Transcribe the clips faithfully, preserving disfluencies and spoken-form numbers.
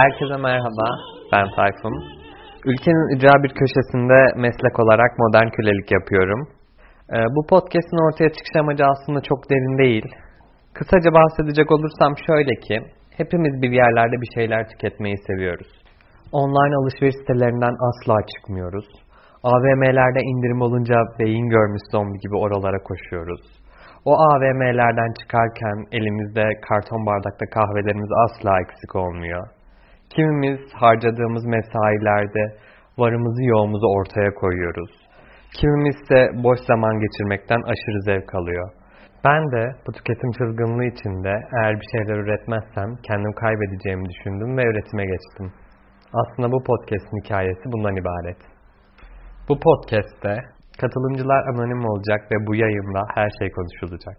Herkese merhaba, ben Tayfun. Ülkenin ücra bir köşesinde meslek olarak modern kölelik yapıyorum. Bu podcast'in ortaya çıkış amacı aslında çok derin değil. Kısaca bahsedecek olursam şöyle ki, hepimiz bir yerlerde bir şeyler tüketmeyi seviyoruz. Online alışveriş sitelerinden asla çıkmıyoruz. A V M'lerde indirim olunca beyin görmüş zombi gibi oralara koşuyoruz. O A V M'lerden çıkarken elimizde karton bardakta kahvelerimiz asla eksik olmuyor. Kimimiz harcadığımız mesailerde varımızı yoğumuzu ortaya koyuyoruz. Kimimiz ise boş zaman geçirmekten aşırı zevk alıyor. Ben de bu tüketim çılgınlığı içinde eğer bir şeyler üretmezsem kendimi kaybedeceğimi düşündüm ve üretime geçtim. Aslında bu podcast'in hikayesi bundan ibaret. Bu podcast'te katılımcılar anonim olacak ve bu yayında her şey konuşulacak.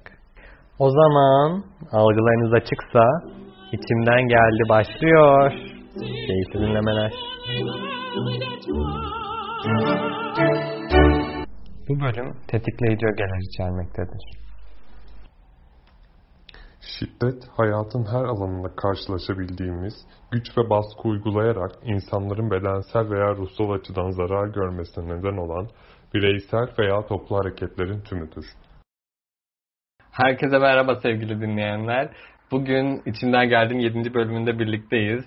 O zaman algılarınız açıksa içimden geldi başlıyor. Keyifli dinlemeler. Bu bölüm tetikleyici ögeler içermektedir. Şiddet, hayatın her alanında karşılaşabildiğimiz güç ve baskı uygulayarak insanların bedensel veya ruhsal açıdan zarar görmesine neden olan bireysel veya toplu hareketlerin tümüdür. Herkese merhaba sevgili dinleyenler. Bugün İçimden Geldiğin yedinci bölümünde birlikteyiz.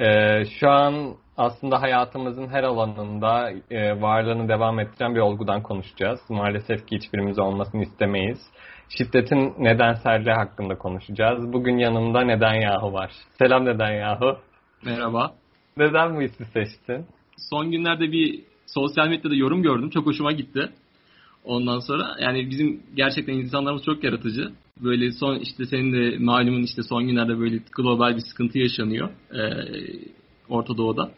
Ee, şu an aslında hayatımızın her alanında e, varlığını devam ettiren bir olgudan konuşacağız. Maalesef ki hiçbirimiz olmasını istemeyiz. Şiddetin nedenselliği hakkında konuşacağız. Bugün yanımda Neden Yahu var. Selam Neden Yahu. Merhaba. Neden bu ismi seçtin? Son günlerde bir sosyal medyada yorum gördüm. Çok hoşuma gitti. Ondan sonra yani bizim gerçekten insanlarımız çok yaratıcı. Böyle son işte senin de malumun işte son günlerde böyle global bir sıkıntı yaşanıyor e, Orta Doğu'da.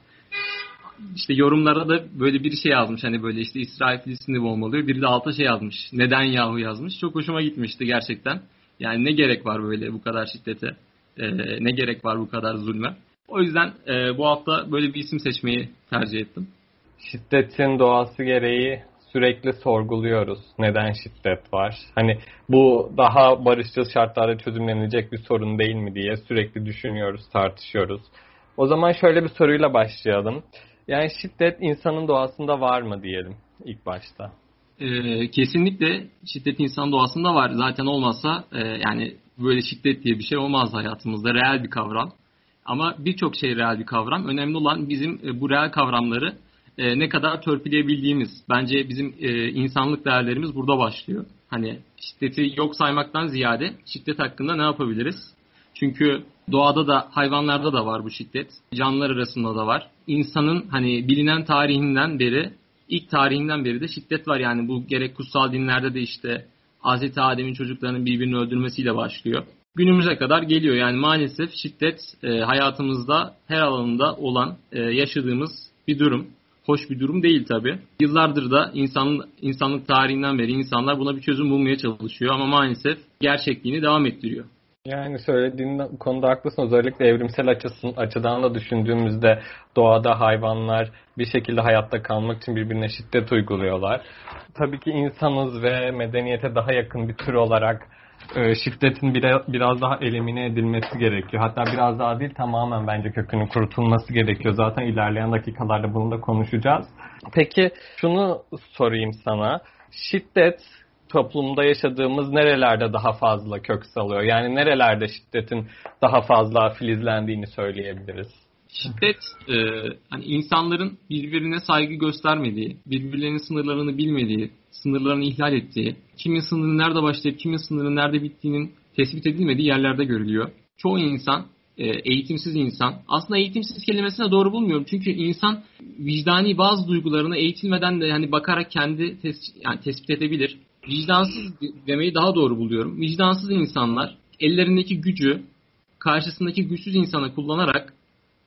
İşte yorumlara da böyle bir şey yazmış hani böyle işte İsrail Filistin'de bombalıyor. Biri de alta şey yazmış. Neden Yahu yazmış. Çok hoşuma gitmişti gerçekten. Yani ne gerek var böyle bu kadar şiddete? E, ne gerek var bu kadar zulme? O yüzden e, bu hafta böyle bir isim seçmeyi tercih ettim. Şiddetin doğası gereği sürekli sorguluyoruz. Neden şiddet var? Hani bu daha barışçıl şartlarda çözümlenecek bir sorun değil mi diye sürekli düşünüyoruz, tartışıyoruz. O zaman şöyle bir soruyla başlayalım. Yani şiddet insanın doğasında var mı diyelim ilk başta? Ee, kesinlikle şiddet insanın doğasında var. Zaten olmazsa e, yani böyle şiddet diye bir şey olmaz hayatımızda. Reel bir kavram. Ama birçok şey reel bir kavram. Önemli olan bizim e, bu reel kavramları Ee, ne kadar törpüleyebildiğimiz. Bence bizim e, insanlık değerlerimiz burada başlıyor. Hani şiddeti yok saymaktan ziyade şiddet hakkında ne yapabiliriz? Çünkü doğada da hayvanlarda da var bu şiddet. Canlılar arasında da var. İnsanın hani bilinen tarihinden beri, ilk tarihinden beri de şiddet var. Yani bu gerek kutsal dinlerde de işte Hazreti Adem'in çocuklarının birbirini öldürmesiyle başlıyor. Günümüze kadar geliyor. Yani maalesef şiddet e, hayatımızda her alanında olan e, yaşadığımız bir durum. Hoş bir durum değil tabii. Yıllardır da insan, insanlık tarihinden beri insanlar buna bir çözüm bulmaya çalışıyor ama maalesef gerçekliğini devam ettiriyor. Yani söylediğin konuda haklısın. Özellikle evrimsel açısın, açıdan da düşündüğümüzde doğada hayvanlar bir şekilde hayatta kalmak için birbirine şiddet uyguluyorlar. Tabii ki insanız ve medeniyete daha yakın bir tür olarak şiddetin biraz daha elimine edilmesi gerekiyor. Hatta biraz daha değil, tamamen bence kökünün kurutulması gerekiyor. Zaten ilerleyen dakikalarda bunu da konuşacağız. Peki şunu sorayım sana. Şiddet toplumda yaşadığımız nerelerde daha fazla kök salıyor? Yani nerelerde şiddetin daha fazla filizlendiğini söyleyebiliriz? Şiddet e, hani insanların birbirine saygı göstermediği, birbirlerinin sınırlarını bilmediği, sınırlarını ihlal ettiği, kimin sınırı nerede başlayıp kimin sınırı nerede bittiğinin tespit edilmediği yerlerde görülüyor. Çoğu insan, eğitimsiz insan, aslında eğitimsiz kelimesine doğru bulmuyorum. Çünkü insan vicdani bazı duygularını eğitilmeden de hani bakarak kendi tes- yani tespit edebilir. Vicdansız demeyi daha doğru buluyorum. Vicdansız insanlar ellerindeki gücü karşısındaki güçsüz insana kullanarak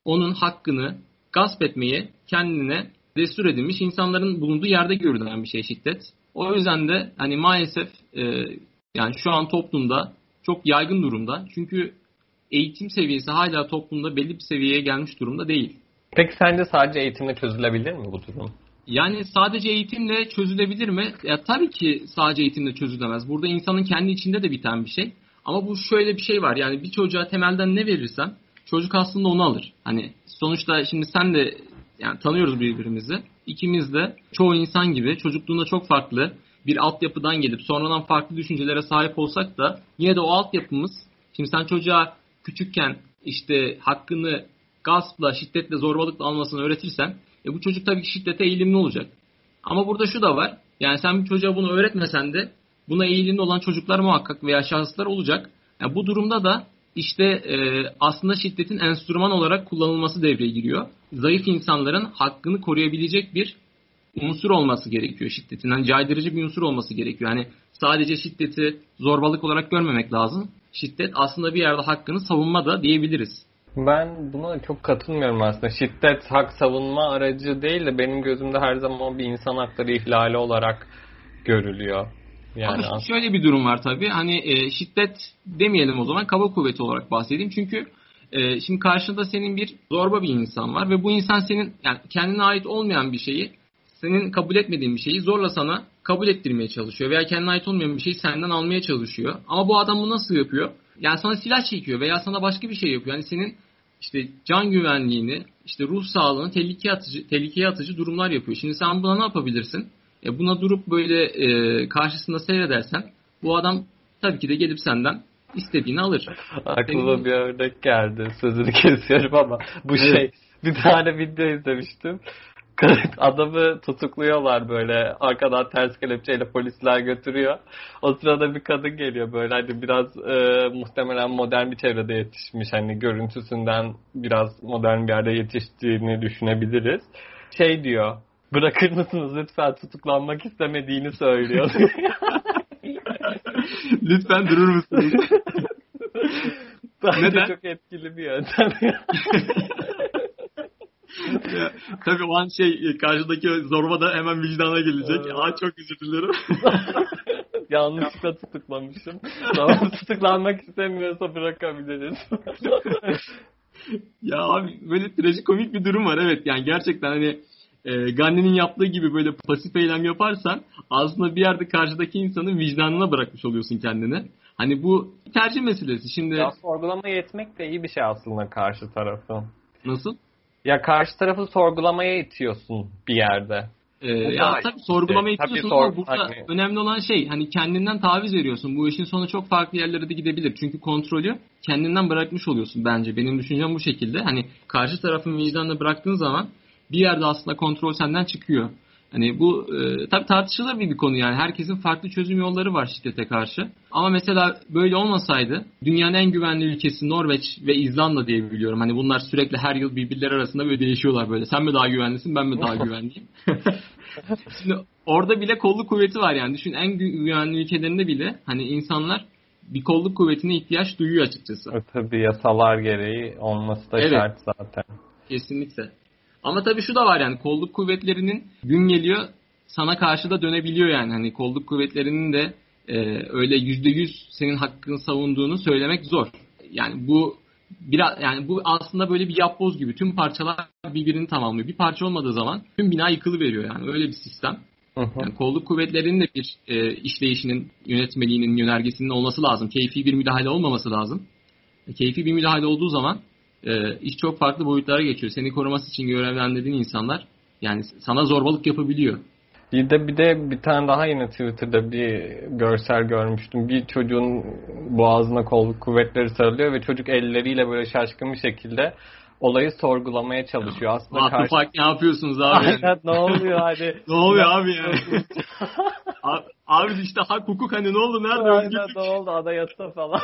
onun hakkını gasp etmeyi kendine destur edilmiş insanların bulunduğu yerde görülen bir şey şiddet. O yüzden de hani maalesef e, yani şu an toplumda çok yaygın durumda. Çünkü eğitim seviyesi hala toplumda belli bir seviyeye gelmiş durumda değil. Peki sence sadece eğitimle çözülebilir mi bu durum? Yani sadece eğitimle çözülebilir mi? Ya, tabii ki sadece eğitimle çözülemez. Burada insanın kendi içinde de biten bir şey. Ama bu şöyle bir şey var. Yani bir çocuğa temelden ne verirsen çocuk aslında onu alır. Hani sonuçta şimdi sen de yani tanıyoruz birbirimizi. İkimiz de çoğu insan gibi çocukluğunda çok farklı bir altyapıdan gelip sonradan farklı düşüncelere sahip olsak da yine de o altyapımız, şimdi sen çocuğa küçükken işte hakkını gaspla, şiddetle, zorbalıkla almasını öğretirsen e bu çocuk tabii ki şiddete eğilimli olacak. Ama burada şu da var. Yani sen bir çocuğa bunu öğretmesen de buna eğilimli olan çocuklar muhakkak veya şahıslar olacak. Yani bu durumda da işte e, aslında şiddetin enstrüman olarak kullanılması devreye giriyor. Zayıf insanların hakkını koruyabilecek bir unsur olması gerekiyor şiddetin. Yani caydırıcı bir unsur olması gerekiyor. Yani sadece şiddeti zorbalık olarak görmemek lazım. Şiddet aslında bir yerde hakkını savunma da diyebiliriz. Ben buna çok katılmıyorum aslında. Şiddet hak savunma aracı değil de benim gözümde her zaman bir insan hakları ihlali olarak görülüyor. Yani ama şöyle bir durum var tabii. Hani e, şiddet demeyelim o zaman, kaba kuvveti olarak bahsedeyim. Çünkü e, şimdi karşında senin bir zorba bir insan var ve bu insan senin yani kendine ait olmayan bir şeyi, senin kabul etmediğin bir şeyi zorla sana kabul ettirmeye çalışıyor veya kendine ait olmayan bir şeyi senden almaya çalışıyor. Ama bu adam bunu nasıl yapıyor? Yani sana silah çekiyor veya sana başka bir şey yapıyor. Yani senin işte can güvenliğini, işte ruh sağlığını tehlikeye atıcı, tehlikeye atıcı durumlar yapıyor. Şimdi sen buna ne yapabilirsin? E buna durup böyle e, karşısında seyredersen bu adam tabii ki de gelip senden istediğini alır. Aklıma Senin... bir örnek geldi. Sözünü kesiyorum ama bu evet. şey bir tane video izlemiştim. Adamı tutukluyorlar böyle. Arkadan ters kelepçeyle polisler götürüyor. O sırada bir kadın geliyor böyle. Hani biraz e, muhtemelen modern bir çevrede yetişmiş. Hani görüntüsünden biraz modern bir yerde yetiştiğini düşünebiliriz. Şey diyor. Bırakır mısınız lütfen, tutuklanmak istemediğini söylüyor. Lütfen durur musunuz? Bence neden? Çok etkili bir yöntem. Ya, tabii o an şey karşıdaki zorba da hemen vicdana gelecek. Evet. Aa, çok özür dilerim. Yanlışlıkla tutuklamışım. Tamam, tutuklanmak istemiyorsa bırakabiliriz. Ya abi böyle trajikomik bir durum var. Evet yani gerçekten hani e, Gandhi'nin yaptığı gibi böyle pasif eylem yaparsan aslında bir yerde karşıdaki insanın vicdanına bırakmış oluyorsun kendini. Hani bu tercih meselesi. Şimdi ya, sorgulamaya yetmek de iyi bir şey aslında karşı tarafı. Nasıl? Ya karşı tarafı sorgulamaya itiyorsun bir yerde. Ee, ya tabii sorgulamaya işte, itiyorsun tabii ama sor- burada hani... önemli olan şey hani kendinden taviz veriyorsun. Bu işin sonu çok farklı yerlere de gidebilir. Çünkü kontrolü kendinden bırakmış oluyorsun bence. Benim düşüncem bu şekilde. Hani karşı tarafın vicdanına bıraktığın zaman bir yerde aslında kontrol senden çıkıyor. Hani bu e, tabii tartışılır bir, bir konu yani. Herkesin farklı çözüm yolları var şiddete karşı. Ama mesela böyle olmasaydı dünyanın en güvenli ülkesi Norveç ve İzlanda diye biliyorum. Hani bunlar sürekli her yıl birbirleri arasında böyle değişiyorlar böyle. Sen mi daha güvenlisin, ben mi daha güvenliyim? Şimdi orada bile kolluk kuvveti var yani. Düşün, en güvenli ülkelerinde bile hani insanlar bir kolluk kuvvetine ihtiyaç duyuyor açıkçası. E, tabii yasalar gereği olması da evet. Şart zaten. Kesinlikle. Ama tabii şu da var yani kolluk kuvvetlerinin gün geliyor sana karşı da dönebiliyor yani. Hani kolluk kuvvetlerinin de e, öyle yüzde yüz senin hakkını savunduğunu söylemek zor. Yani bu biraz yani bu aslında böyle bir yapboz gibi, tüm parçalar birbirini tamamlıyor. Bir parça olmadığı zaman tüm bina yıkılıveriyor yani, öyle bir sistem. Yani kolluk kuvvetlerinin de bir e, işleyişinin, yönetmeliğinin, yönergesinin olması lazım. Keyfi bir müdahale olmaması lazım. E, keyfi bir müdahale olduğu zaman Ee, iş çok farklı boyutlara geçiyor. Seni koruması için görevlendirdiğin insanlar yani sana zorbalık yapabiliyor. Bir de bir de bir tane daha yine Twitter'da bir görsel görmüştüm. Bir çocuğun boğazına kolluk kuvvetleri sarılıyor ve çocuk elleriyle böyle şaşkın bir şekilde olayı sorgulamaya çalışıyor. Aslında Aa, karşı... Ufak ne yapıyorsunuz abi? Aynen, ne oluyor hani? Ne oluyor abi ya? abi, abi işte hak hukuk hani ne oldu? Nerede? Aynen, ne oldu? Ada yatsa falan.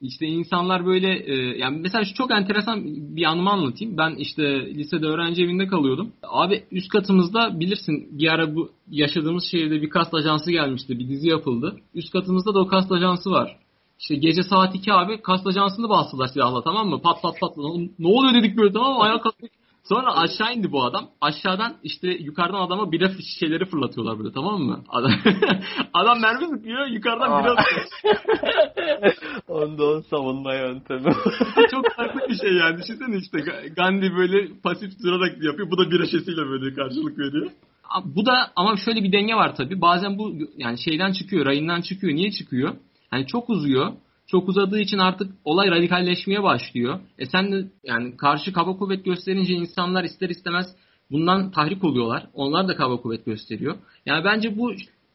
İşte insanlar böyle e, yani mesela şu çok enteresan bir anımı anlatayım. Ben işte lisede öğrenci evinde kalıyordum. Abi üst katımızda bilirsin bir ara bu yaşadığımız şehirde bir kast ajansı gelmişti. Bir dizi yapıldı. Üst katımızda da o kast ajansı var. İşte gece saat iki abi kast ajansını bastılar silahla, tamam mı? Pat pat pat. Ne oluyor dedik böyle, tamam mı? Ayağa kalktık. Sonra aşağı indi bu adam. Aşağıdan işte yukarıdan adama bira şişeleri fırlatıyorlar böyle, tamam mı? Adam, adam mermi sıkıyor, yukarıdan bira atıyor. Onda o savunma yöntemi. Çok farklı bir şey yani. Düşünsene işte Gandhi böyle pasif durarak yapıyor. Bu da bira şişesiyle böyle karşılık veriyor. Bu da ama şöyle bir denge var tabii. Bazen bu yani şeyden çıkıyor, rayından çıkıyor. Niye çıkıyor? Hani çok uzuyor. çok uzadığı için artık olay radikalleşmeye başlıyor. E sen de yani karşı kaba kuvvet gösterince insanlar ister istemez bundan tahrik oluyorlar. Onlar da kaba kuvvet gösteriyor. Yani bence bu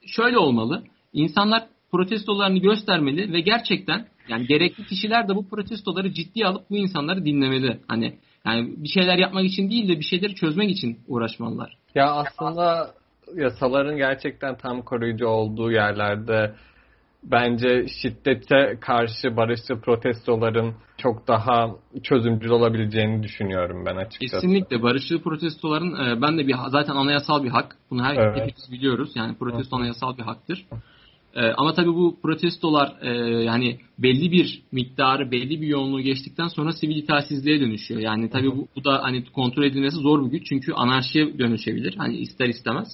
şöyle olmalı. İnsanlar protestolarını göstermeli ve gerçekten yani gerekli kişiler de bu protestoları ciddiye alıp bu insanları dinlemeli. Hani yani bir şeyler yapmak için değil de bir şeyleri çözmek için uğraşmalılar. Ya aslında yasaların gerçekten tam koruyucu olduğu yerlerde bence şiddete karşı barışçıl protestoların çok daha çözümcül olabileceğini düşünüyorum ben açıkçası. Kesinlikle barışçıl protestoların ben de bir zaten anayasal bir hak. Bunu her evet. hepimiz biliyoruz. Yani protesto anayasal bir haktır. Ama tabii bu protestolar yani belli bir miktarı, belli bir yoğunluğu geçtikten sonra sivil itaatsizliğe dönüşüyor. Yani tabii bu, bu da hani kontrol edilmesi zor bir güç çünkü anarşiye dönüşebilir. Hani ister istemez.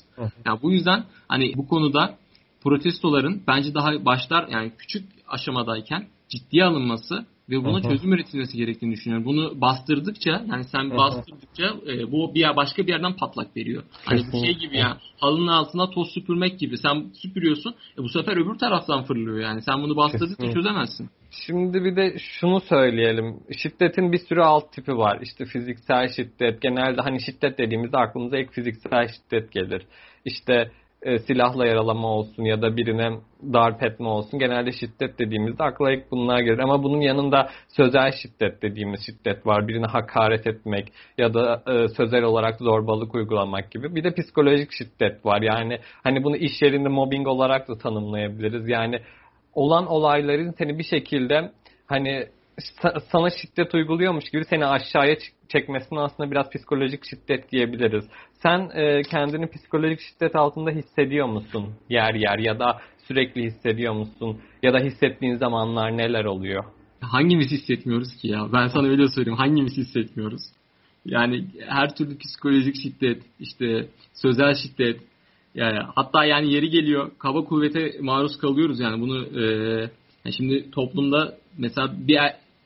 Yani bu yüzden hani bu konuda protestoların bence daha başlar yani küçük aşamadayken ciddiye alınması ve buna Aha. çözüm üretilmesi gerektiğini düşünüyorum. Bunu bastırdıkça yani sen Aha. bastırdıkça e, bu bir yer, başka bir yerden patlak veriyor. Hani bu şey gibi ya halının altına toz süpürmek gibi. Sen süpürüyorsun e, bu sefer öbür taraftan fırlıyor yani. Sen bunu bastırdıkça çözemezsin. Şimdi bir de şunu söyleyelim. Şiddetin bir sürü alt tipi var. İşte fiziksel şiddet. Genelde hani şiddet dediğimizde aklımıza ilk fiziksel şiddet gelir. İşte E, silahla yaralama olsun ya da birine darp etme olsun. Genelde şiddet dediğimizde akla ilk bunlar gelir. Ama bunun yanında sözel şiddet dediğimiz şiddet var. Birine hakaret etmek ya da e, sözel olarak zorbalık uygulamak gibi. Bir de psikolojik şiddet var. Yani hani bunu iş yerinde mobbing olarak da tanımlayabiliriz. Yani olan olayların seni bir şekilde hani sana şiddet uyguluyormuş gibi seni aşağıya çekmesini aslında biraz psikolojik şiddet diyebiliriz. Sen e, kendini psikolojik şiddet altında hissediyor musun yer yer ya da sürekli hissediyor musun? Ya da hissettiğin zamanlar neler oluyor? Hangimiz hissetmiyoruz ki ya? Ben sana öyle söyleyeyim. Hangimiz hissetmiyoruz? Yani her türlü psikolojik şiddet, işte sözel şiddet, yani hatta yani yeri geliyor kaba kuvvete maruz kalıyoruz yani bunu e, yani şimdi toplumda mesela bir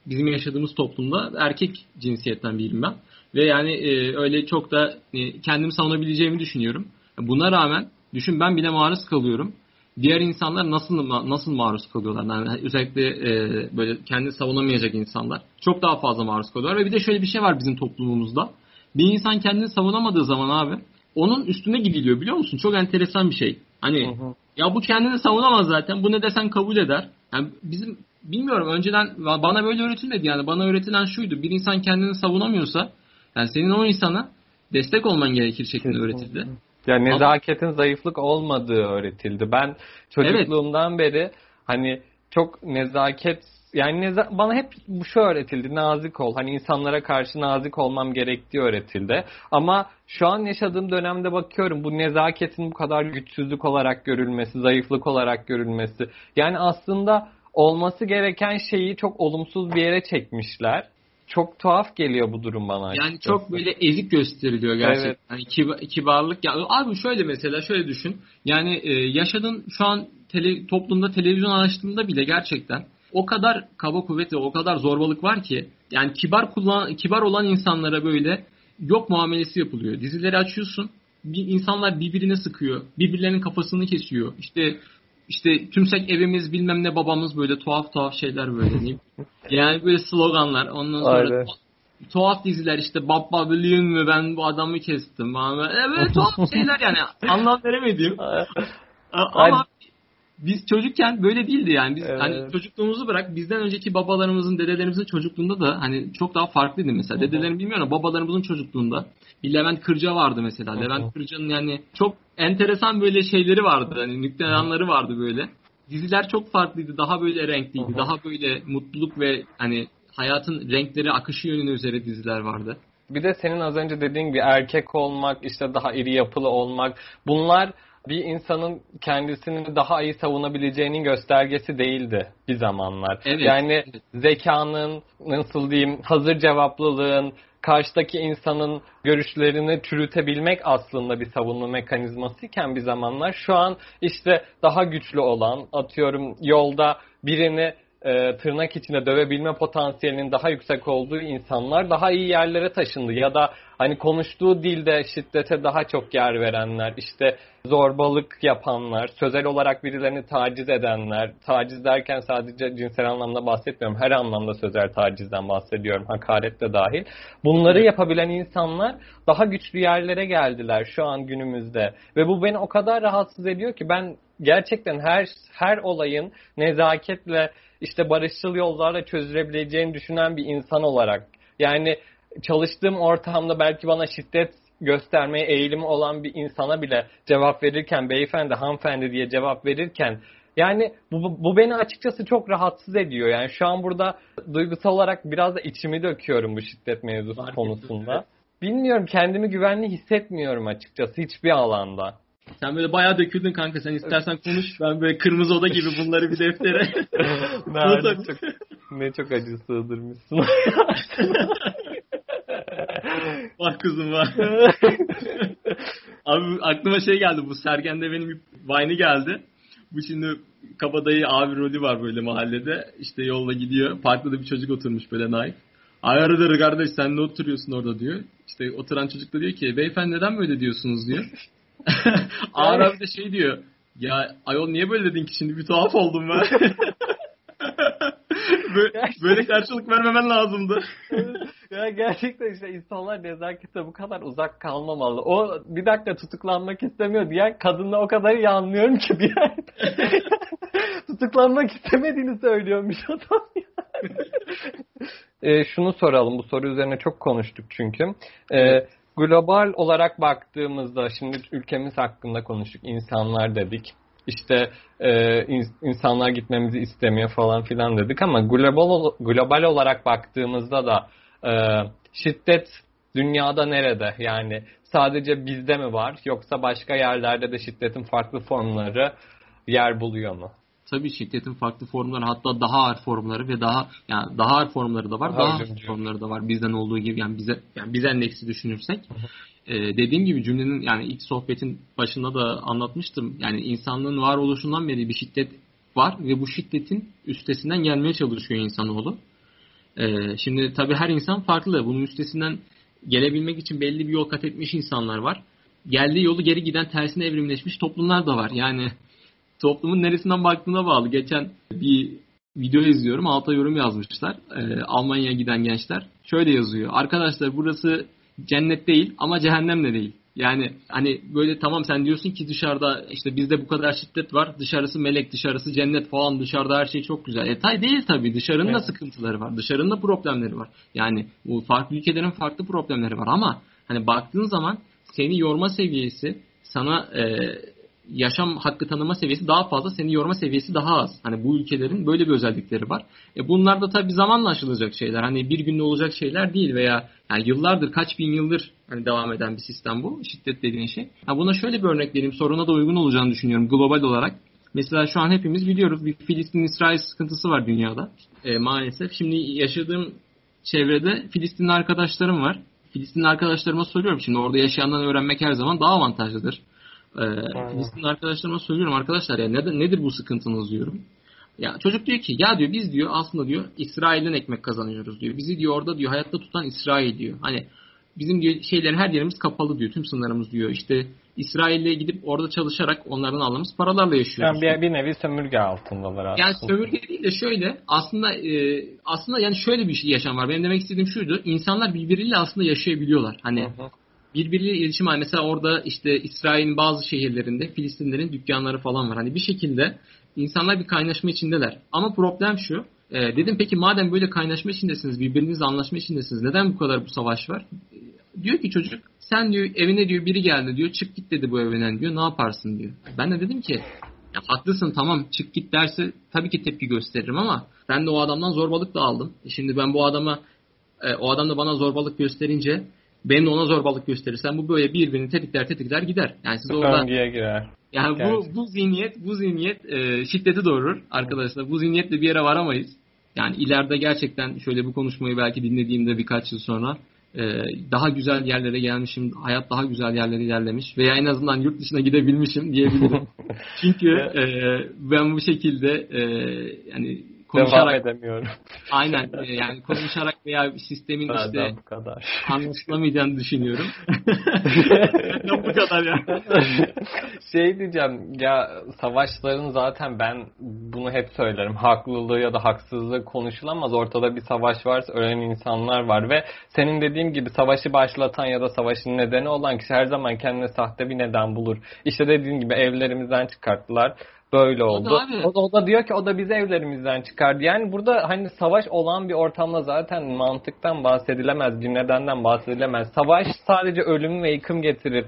bizim yaşadığımız toplumda erkek cinsiyetten biriyim ben. Ve yani e, öyle çok da e, kendimi savunabileceğimi düşünüyorum. Buna rağmen düşün ben bile maruz kalıyorum. Diğer insanlar nasıl nasıl maruz kalıyorlar? Yani özellikle e, böyle kendini savunamayacak insanlar. Çok daha fazla maruz kalıyorlar. Ve bir de şöyle bir şey var bizim toplumumuzda. Bir insan kendini savunamadığı zaman abi onun üstüne gidiliyor biliyor musun? Çok enteresan bir şey. Hani uh-huh. ya bu kendini savunamaz zaten. Bu ne desen kabul eder. Yani bizim bilmiyorum önceden bana böyle öğretilmedi yani bana öğretilen şuydu bir insan kendini savunamıyorsa yani senin o insana destek olman gerekir şeklinde öğretildi. Yani nezaketin ama zayıflık olmadığı öğretildi. Ben çocukluğumdan evet. beri hani çok nezaket yani neza, bana hep bu şu öğretildi nazik ol hani insanlara karşı nazik olmam gerektiği öğretildi ama şu an yaşadığım dönemde bakıyorum bu nezaketin bu kadar güçsüzlük olarak görülmesi zayıflık olarak görülmesi yani aslında olması gereken şeyi çok olumsuz bir yere çekmişler. Çok tuhaf geliyor bu durum bana. Yani açıkçası. Çok böyle ezik gösteriliyor gerçekten. Evet. Yani kibarlık. Ya, abi şöyle mesela şöyle düşün. Yani e, yaşadığın şu an tele, toplumda televizyon açtığında bile gerçekten o kadar kaba kuvvet ve o kadar zorbalık var ki. Yani kibar kullan, kibar olan insanlara böyle yok muamelesi yapılıyor. Dizileri açıyorsun. Bir, insanlar birbirine sıkıyor. Birbirlerinin kafasını kesiyor. İşte İşte tümsek evimiz bilmem ne babamız böyle tuhaf tuhaf şeyler böyle diyeyim. Yani böyle sloganlar. Ondan sonra tuhaf, tuhaf diziler işte baba biliyor mu ben bu adamı kestim. Evet tuhaf şeyler yani anlam veremediğim. Ama biz çocukken böyle değildi yani. Biz evet. hani çocukluğumuzu bırak bizden önceki babalarımızın dedelerimizin çocukluğunda da hani çok daha farklıydı mesela. Dedelerim bilmiyorum ama babalarımızın çocukluğunda bir Levent Kırca vardı mesela. Levent Kırca'nın yani çok enteresan böyle şeyleri vardı. Hani nüktedanları vardı böyle. Diziler çok farklıydı. Daha böyle renkliydi. Daha böyle mutluluk ve hani hayatın renkleri akışı yönüne üzere diziler vardı. Bir de senin az önce dediğin gibi erkek olmak, işte daha iri yapılı olmak. Bunlar bir insanın kendisini daha iyi savunabileceğinin göstergesi değildi bir zamanlar. Evet. Yani zekanın, nasıl diyeyim, hazır cevaplılığın, karşıdaki insanın görüşlerini çürütebilmek aslında bir savunma mekanizmasıyken bir zamanlar şu an işte daha güçlü olan atıyorum yolda birini e, tırnak içinde dövebilme potansiyelinin daha yüksek olduğu insanlar daha iyi yerlere taşındı. Ya da hani konuştuğu dilde şiddete daha çok yer verenler, işte zorbalık yapanlar, sözel olarak birilerini taciz edenler, taciz derken sadece cinsel anlamda bahsetmiyorum, her anlamda sözel tacizden bahsediyorum, hakaret de dahil. Bunları yapabilen insanlar daha güçlü yerlere geldiler şu an günümüzde ve bu beni o kadar rahatsız ediyor ki ben gerçekten her her olayın nezaketle, işte barışçıl yollarla çözülebileceğini düşünen bir insan olarak, yani çalıştığım ortamda belki bana şiddet göstermeye eğilimi olan bir insana bile cevap verirken, beyefendi, hanımefendi diye cevap verirken, yani bu, bu beni açıkçası çok rahatsız ediyor. Yani şu an burada duygusal olarak biraz da içimi döküyorum bu şiddet mevzusu Fark konusunda. Ettim, evet. Bilmiyorum, kendimi güvenli hissetmiyorum açıkçası hiçbir alanda. Sen böyle bayağı döküldün kanka, sen istersen konuş. Ben böyle kırmızı oda gibi bunları bir deftere. ne, çok, ne çok acı sığdırmışsın. Bak kızım var. Abi aklıma şey geldi, bu Sergen'de benim bir Vine'i geldi. Bu şimdi kabadayı abi rolü var böyle mahallede. İşte yolla gidiyor. Parkta da bir çocuk oturmuş böyle naif. Ay aradır kardeş, sen ne oturuyorsun orada diyor. İşte oturan çocuk da diyor ki, beyefendi neden böyle diyorsunuz diyor. Ağır abi de şey diyor. Ya ayol niye böyle dedin ki, şimdi bir tuhaf oldum ben. Böyle karşılık vermemen lazımdı. Ya gerçekten işte insanlar nezakete bu kadar uzak kalmamalı. O bir dakika tutuklanmak istemiyor diyen kadınla o kadar iyi anlıyorum ki diyen. Tutuklanmak istemediğini söylüyormuş adam ya. e, şunu soralım, bu soru üzerine çok konuştuk çünkü. E, evet. Global olarak baktığımızda şimdi ülkemiz hakkında konuştuk, insanlar dedik. İşte e, insanlar gitmemizi istemiyor falan filan dedik ama global global olarak baktığımızda da e, şiddet dünyada nerede? Yani sadece bizde mi var, yoksa başka yerlerde de şiddetin farklı formları yer buluyor mu? Tabii şiddetin farklı formları, hatta daha ağır formları ve daha yani daha ağır formları da var, daha, daha ağır formları da var. Bizden olduğu gibi yani bize yani biz endeksi düşünürsek. Ee, dediğim gibi cümlenin yani ilk sohbetin başında da anlatmıştım. Yani insanlığın varoluşundan beri bir şiddet var ve bu şiddetin üstesinden gelmeye çalışıyor insanoğlu. Ee, şimdi tabii her insan farklı. Bunun üstesinden gelebilmek için belli bir yol kat etmiş insanlar var. Geldiği yolu geri giden, tersine evrimleşmiş toplumlar da var. Yani toplumun neresinden baktığına bağlı. Geçen bir video izliyorum. Alta yorum yazmışlar. Ee, Almanya'ya giden gençler. Şöyle yazıyor. Arkadaşlar burası cennet değil ama cehennem de değil. Yani hani böyle tamam sen diyorsun ki dışarıda işte bizde bu kadar şiddet var. Dışarısı melek, dışarısı cennet falan. Dışarıda her şey çok güzel. Detay değil tabii. Dışarının evet. da sıkıntıları var. Dışarının da problemleri var. Yani bu farklı ülkelerin farklı problemleri var ama hani baktığın zaman seni yorma seviyesi, sana e, yaşam hakkı tanıma seviyesi daha fazla, seni yorma seviyesi daha az. Hani bu ülkelerin böyle bir özellikleri var. E bunlar da tabii zamanla aşılacak şeyler. Hani bir günde olacak şeyler değil veya yani yıllardır, kaç bin yıldır hani devam eden bir sistem bu. Şiddet dediğin şey. Yani buna şöyle bir örnek vereyim. Soruna da uygun olacağını düşünüyorum global olarak. Mesela şu an hepimiz biliyoruz bir Filistin-İsrail sıkıntısı var dünyada. E, maalesef. Şimdi yaşadığım çevrede Filistinli arkadaşlarım var. Filistinli arkadaşlarıma soruyorum. Şimdi orada yaşayandan öğrenmek her zaman daha avantajlıdır. Ee, Filistinli arkadaşlarıma söylüyorum, arkadaşlar ya ne, nedir bu sıkıntınız diyorum. Ya çocuk diyor ki ya diyor biz diyor aslında diyor İsrail'den ekmek kazanıyoruz diyor. Bizi diyor orada diyor hayatta tutan İsrail diyor. Hani bizim diyor şeylerin her yerimiz kapalı diyor. Tüm sınırlarımız diyor. İşte İsrail'e gidip orada çalışarak onlardan aldığımız paralarla yaşıyoruz. Yani bir, bir nevi sömürge altındalar aslında. Yani sömürge değil de şöyle aslında e, aslında yani şöyle bir yaşam var. Benim demek istediğim şuydu. İnsanlar birbiriyle aslında yaşayabiliyorlar. Hani hı hı. birbiriyle iletişim var. Mesela orada işte İsrail'in bazı şehirlerinde Filistinlerin dükkanları falan var. Hani bir şekilde insanlar bir kaynaşma içindeler. Ama problem şu. E, dedim peki madem böyle kaynaşma içindesiniz, birbirinizle anlaşma içindesiniz, neden bu kadar bu savaş var? E, diyor ki çocuk sen diyor evine diyor biri geldi diyor çık git dedi bu evinden diyor ne yaparsın diyor. Ben de dedim ki ya haklısın tamam çık git derse tabii ki tepki gösteririm ama ben de o adamdan zorbalık da aldım. E, şimdi ben bu adama e, o adam da bana zorbalık gösterince ben de ona zorbalık gösterirsem bu böyle birbirini tetikler tetikler gider. Yani siz oradan girer. Yani bu bu zihniyet, bu zihniyet e, şiddeti doğurur arkadaşlar. Bu zihniyetle bir yere varamayız. Yani ileride gerçekten şöyle bu konuşmayı belki dinlediğimde birkaç yıl sonra e, daha güzel yerlere gelmişim, hayat daha güzel yerlere ilerlemiş veya en azından yurt dışına gidebilmişim diyebilirim. Çünkü e, ben bu şekilde e, yani konuşarak edemiyorum. Aynen yani konuşarak veya sistemin ben işte anlaşılamayacağını düşünüyorum. Yok bu kadar ya. Şey diyeceğim ya, savaşların zaten ben bunu hep söylerim. Haklılığı ya da haksızlığı konuşulamaz. Ortada bir savaş varsa ölen insanlar var ve senin dediğin gibi savaşı başlatan ya da savaşın nedeni olan kişi her zaman kendine sahte bir neden bulur. İşte dediğin gibi evlerimizden çıkarttılar. Böyle oldu. O da, o, da, o da diyor ki o da bizi evlerimizden çıkardı. Yani burada hani savaş olan bir ortamda zaten mantıktan bahsedilemez, bir nedenden bahsedilemez. Savaş sadece ölüm ve yıkım getirir.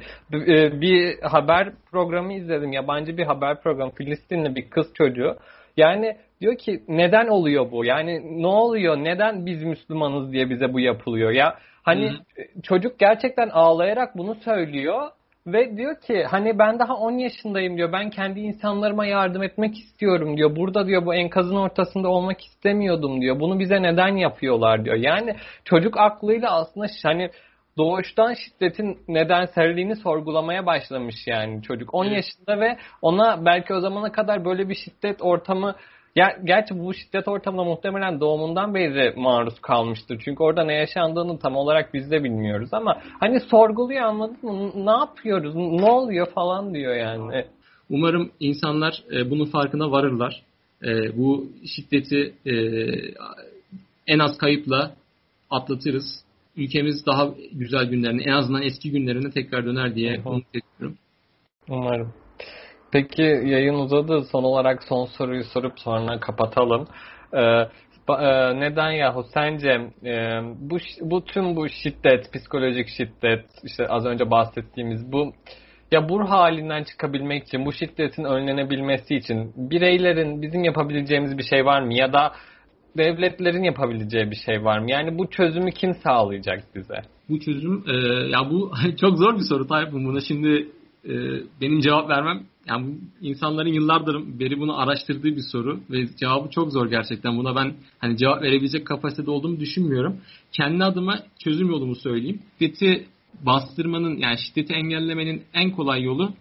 Bir haber programı izledim. Yabancı bir haber programı. Filistinli bir kız çocuğu. Yani diyor ki neden oluyor bu? Yani ne oluyor? Neden biz Müslümanız diye bize bu yapılıyor? Ya hani Hı. çocuk gerçekten ağlayarak bunu söylüyor. Ve diyor ki hani ben daha on yaşındayım diyor. Ben kendi insanlarıma yardım etmek istiyorum diyor. Burada diyor bu enkazın ortasında olmak istemiyordum diyor. Bunu bize neden yapıyorlar diyor. Yani çocuk aklıyla aslında hani doğuştan şiddetin nedenselliğini sorgulamaya başlamış yani çocuk. on yaşında ve ona belki o zamana kadar böyle bir şiddet ortamı... Ya, gerçi bu şiddet ortamına muhtemelen doğumundan beri maruz kalmıştır. Çünkü orada ne yaşandığını tam olarak biz de bilmiyoruz ama hani sorguluyor, anladın mı? Ne yapıyoruz? Ne oluyor falan diyor yani. Umarım insanlar bunun farkına varırlar. Bu şiddeti en az kayıpla atlatırız. Ülkemiz daha güzel günlerine, en azından eski günlerine tekrar döner diye umut ediyorum. Umarım. Peki yayın uzadı. Son olarak son soruyu sorup sonra kapatalım. Ee, e, neden yahu sence e, bu bu tüm bu şiddet, psikolojik şiddet, işte az önce bahsettiğimiz bu ya bu halinden çıkabilmek için, bu şiddetin önlenebilmesi için bireylerin, bizim yapabileceğimiz bir şey var mı? Ya da devletlerin yapabileceği bir şey var mı? Yani bu çözümü kim sağlayacak bize? Bu çözüm e, ya bu çok zor bir soru Tayfun. Buna şimdi e, benim cevap vermem. Yani insanların yıllardır beri bunu araştırdığı bir soru ve cevabı çok zor gerçekten. Buna ben hani cevap verebilecek kapasitede olduğumu düşünmüyorum. Kendi adıma çözüm yolumu söyleyeyim. Şiddeti bastırmanın, yani şiddeti engellemenin en kolay yolu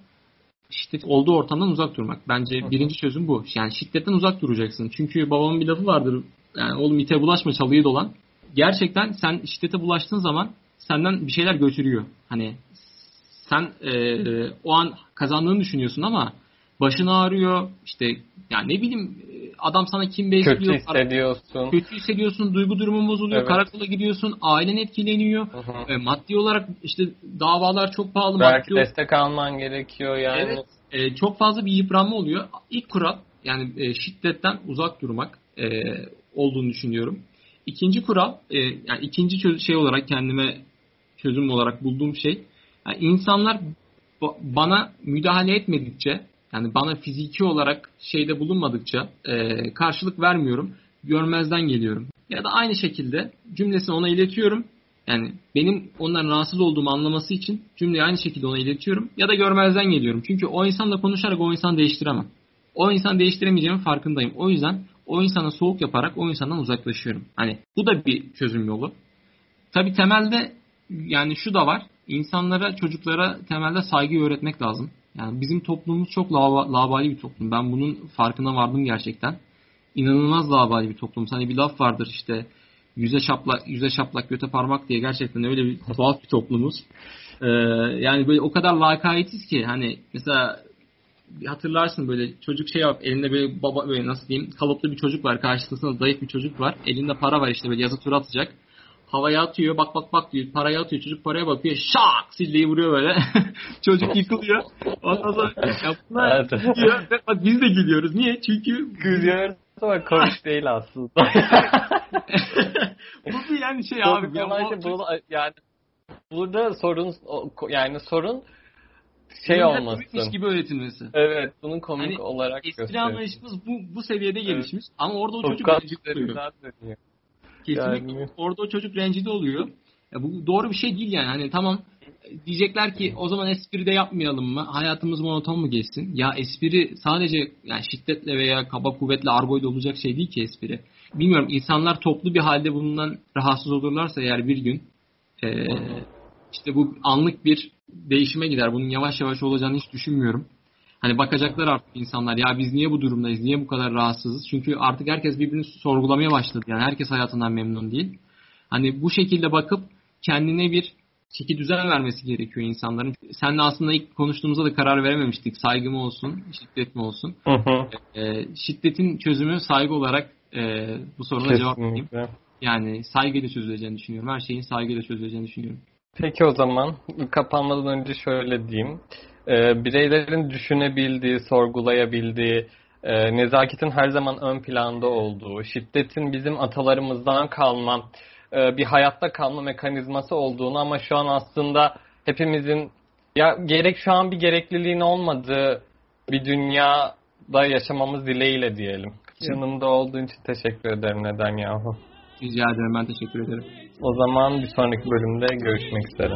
şiddet olduğu ortamdan uzak durmak. Bence Hı-hı. birinci çözüm bu. Yani şiddetten uzak duracaksın. Çünkü babamın bir lafı vardır. Yani oğlum ite bulaşma çalıyı dolan. Gerçekten sen şiddete bulaştığın zaman senden bir şeyler götürüyor. Hani sen e, e, o an kazandığını düşünüyorsun ama başın ağrıyor, işte yani ne bileyim adam sana kim besliyor, kötü hissediyorsun, kötü hissediyorsun, duygu durumun bozuluyor, evet. Karakola gidiyorsun, ailen etkileniyor, uh-huh. e, maddi olarak işte davalar çok pahalı, belki destek alman gerekiyor yani. Evet, e, çok fazla bir yıpranma oluyor. İlk kural yani e, şiddetten uzak durmak e, olduğunu düşünüyorum. İkinci kural e, yani ikinci çöz- şey olarak kendime çözüm olarak bulduğum şey. Yani insanlar bana müdahale etmedikçe, yani bana fiziki olarak şeyde bulunmadıkça e, karşılık vermiyorum, görmezden geliyorum. Ya da aynı şekilde cümlesini ona iletiyorum. Yani benim ondan rahatsız olduğumu anlaması için cümleyi aynı şekilde ona iletiyorum ya da görmezden geliyorum. Çünkü o insanla konuşarak o insanı değiştiremem. O insanı değiştiremeyeceğimin farkındayım. O yüzden o insana soğuk yaparak o insandan uzaklaşıyorum. Hani bu da bir çözüm yolu. Tabii temelde yani şu da var. İnsanlara, çocuklara temelde saygı öğretmek lazım. Yani bizim toplumumuz çok lava, labali bir toplum. Ben bunun farkına vardım gerçekten. İnanılmaz labali bir toplum. Hani bir laf vardır işte yüze şaplak, yüze şaplak göte parmak diye, gerçekten öyle bir tuhaf bir toplumuz. Ee, yani böyle o kadar lakayetiz ki hani mesela hatırlarsın böyle çocuk şey yap, elinde böyle baba böyle nasıl diyeyim kalıplı bir çocuk var, karşısında zayıf bir çocuk var, elinde para var işte böyle yazı tura atacak. Havaya atıyor, bak bak bak diyor, paraya atıyor, çocuk paraya bakıyor, şak silleyi vuruyor böyle. Çocuk yıkılıyor. Ondan sonra yapma diyor. Bak biz de gülüyoruz. Niye? Çünkü gülüyoruz ama komik değil aslında. Bu bir yani şey abi. Bu, yani, bu, yani burada sorun yani sorun şey bunun olmasın. Komikmiş gibi öğretilmesi. Evet, bunun komik yani, olarak gösteriyor. Espri anlayışımız bu bu seviyede gelişmiş. Evet. Ama orada o çocuk acıklıyor. Kesinlikle. Yani. Orada o çocuk rencide oluyor. Ya bu doğru bir şey değil yani. Hani tamam diyecekler ki o zaman espri de yapmayalım mı? Hayatımız monoton mu geçsin? Ya espri sadece yani şiddetle veya kaba kuvvetle argoyla olacak şey değil ki espri. Bilmiyorum, insanlar toplu bir halde bundan rahatsız olurlarsa eğer bir gün e, işte bu anlık bir değişime gider. Bunun yavaş yavaş olacağını hiç düşünmüyorum. Hani bakacaklar artık insanlar, ya biz niye bu durumdayız, niye bu kadar rahatsızız? Çünkü artık herkes birbirini sorgulamaya başladı. Yani herkes hayatından memnun değil. Hani bu şekilde bakıp kendine bir çeki düzen vermesi gerekiyor insanların. Seninle aslında ilk konuştuğumuzda da karar verememiştik. Saygı mı olsun, şiddet mi olsun? Hı hı. E, şiddetin çözümü saygı olarak e, bu soruna kesinlikle cevap vereyim. Yani saygıyla çözüleceğini düşünüyorum. Her şeyin saygıyla çözüleceğini düşünüyorum. Peki o zaman kapanmadan önce şöyle diyeyim. E, bireylerin düşünebildiği, sorgulayabildiği, e, nezaketin her zaman ön planda olduğu, şiddetin bizim atalarımızdan kalma, bir hayatta kalma mekanizması olduğunu ama şu an aslında hepimizin ya gerek şu an bir gerekliliğin olmadığı bir dünyada yaşamamız dileğiyle diyelim. Yanımda olduğun için teşekkür ederim Neden Yahu. Rica ederim, ben teşekkür ederim. O zaman bir sonraki bölümde görüşmek üzere.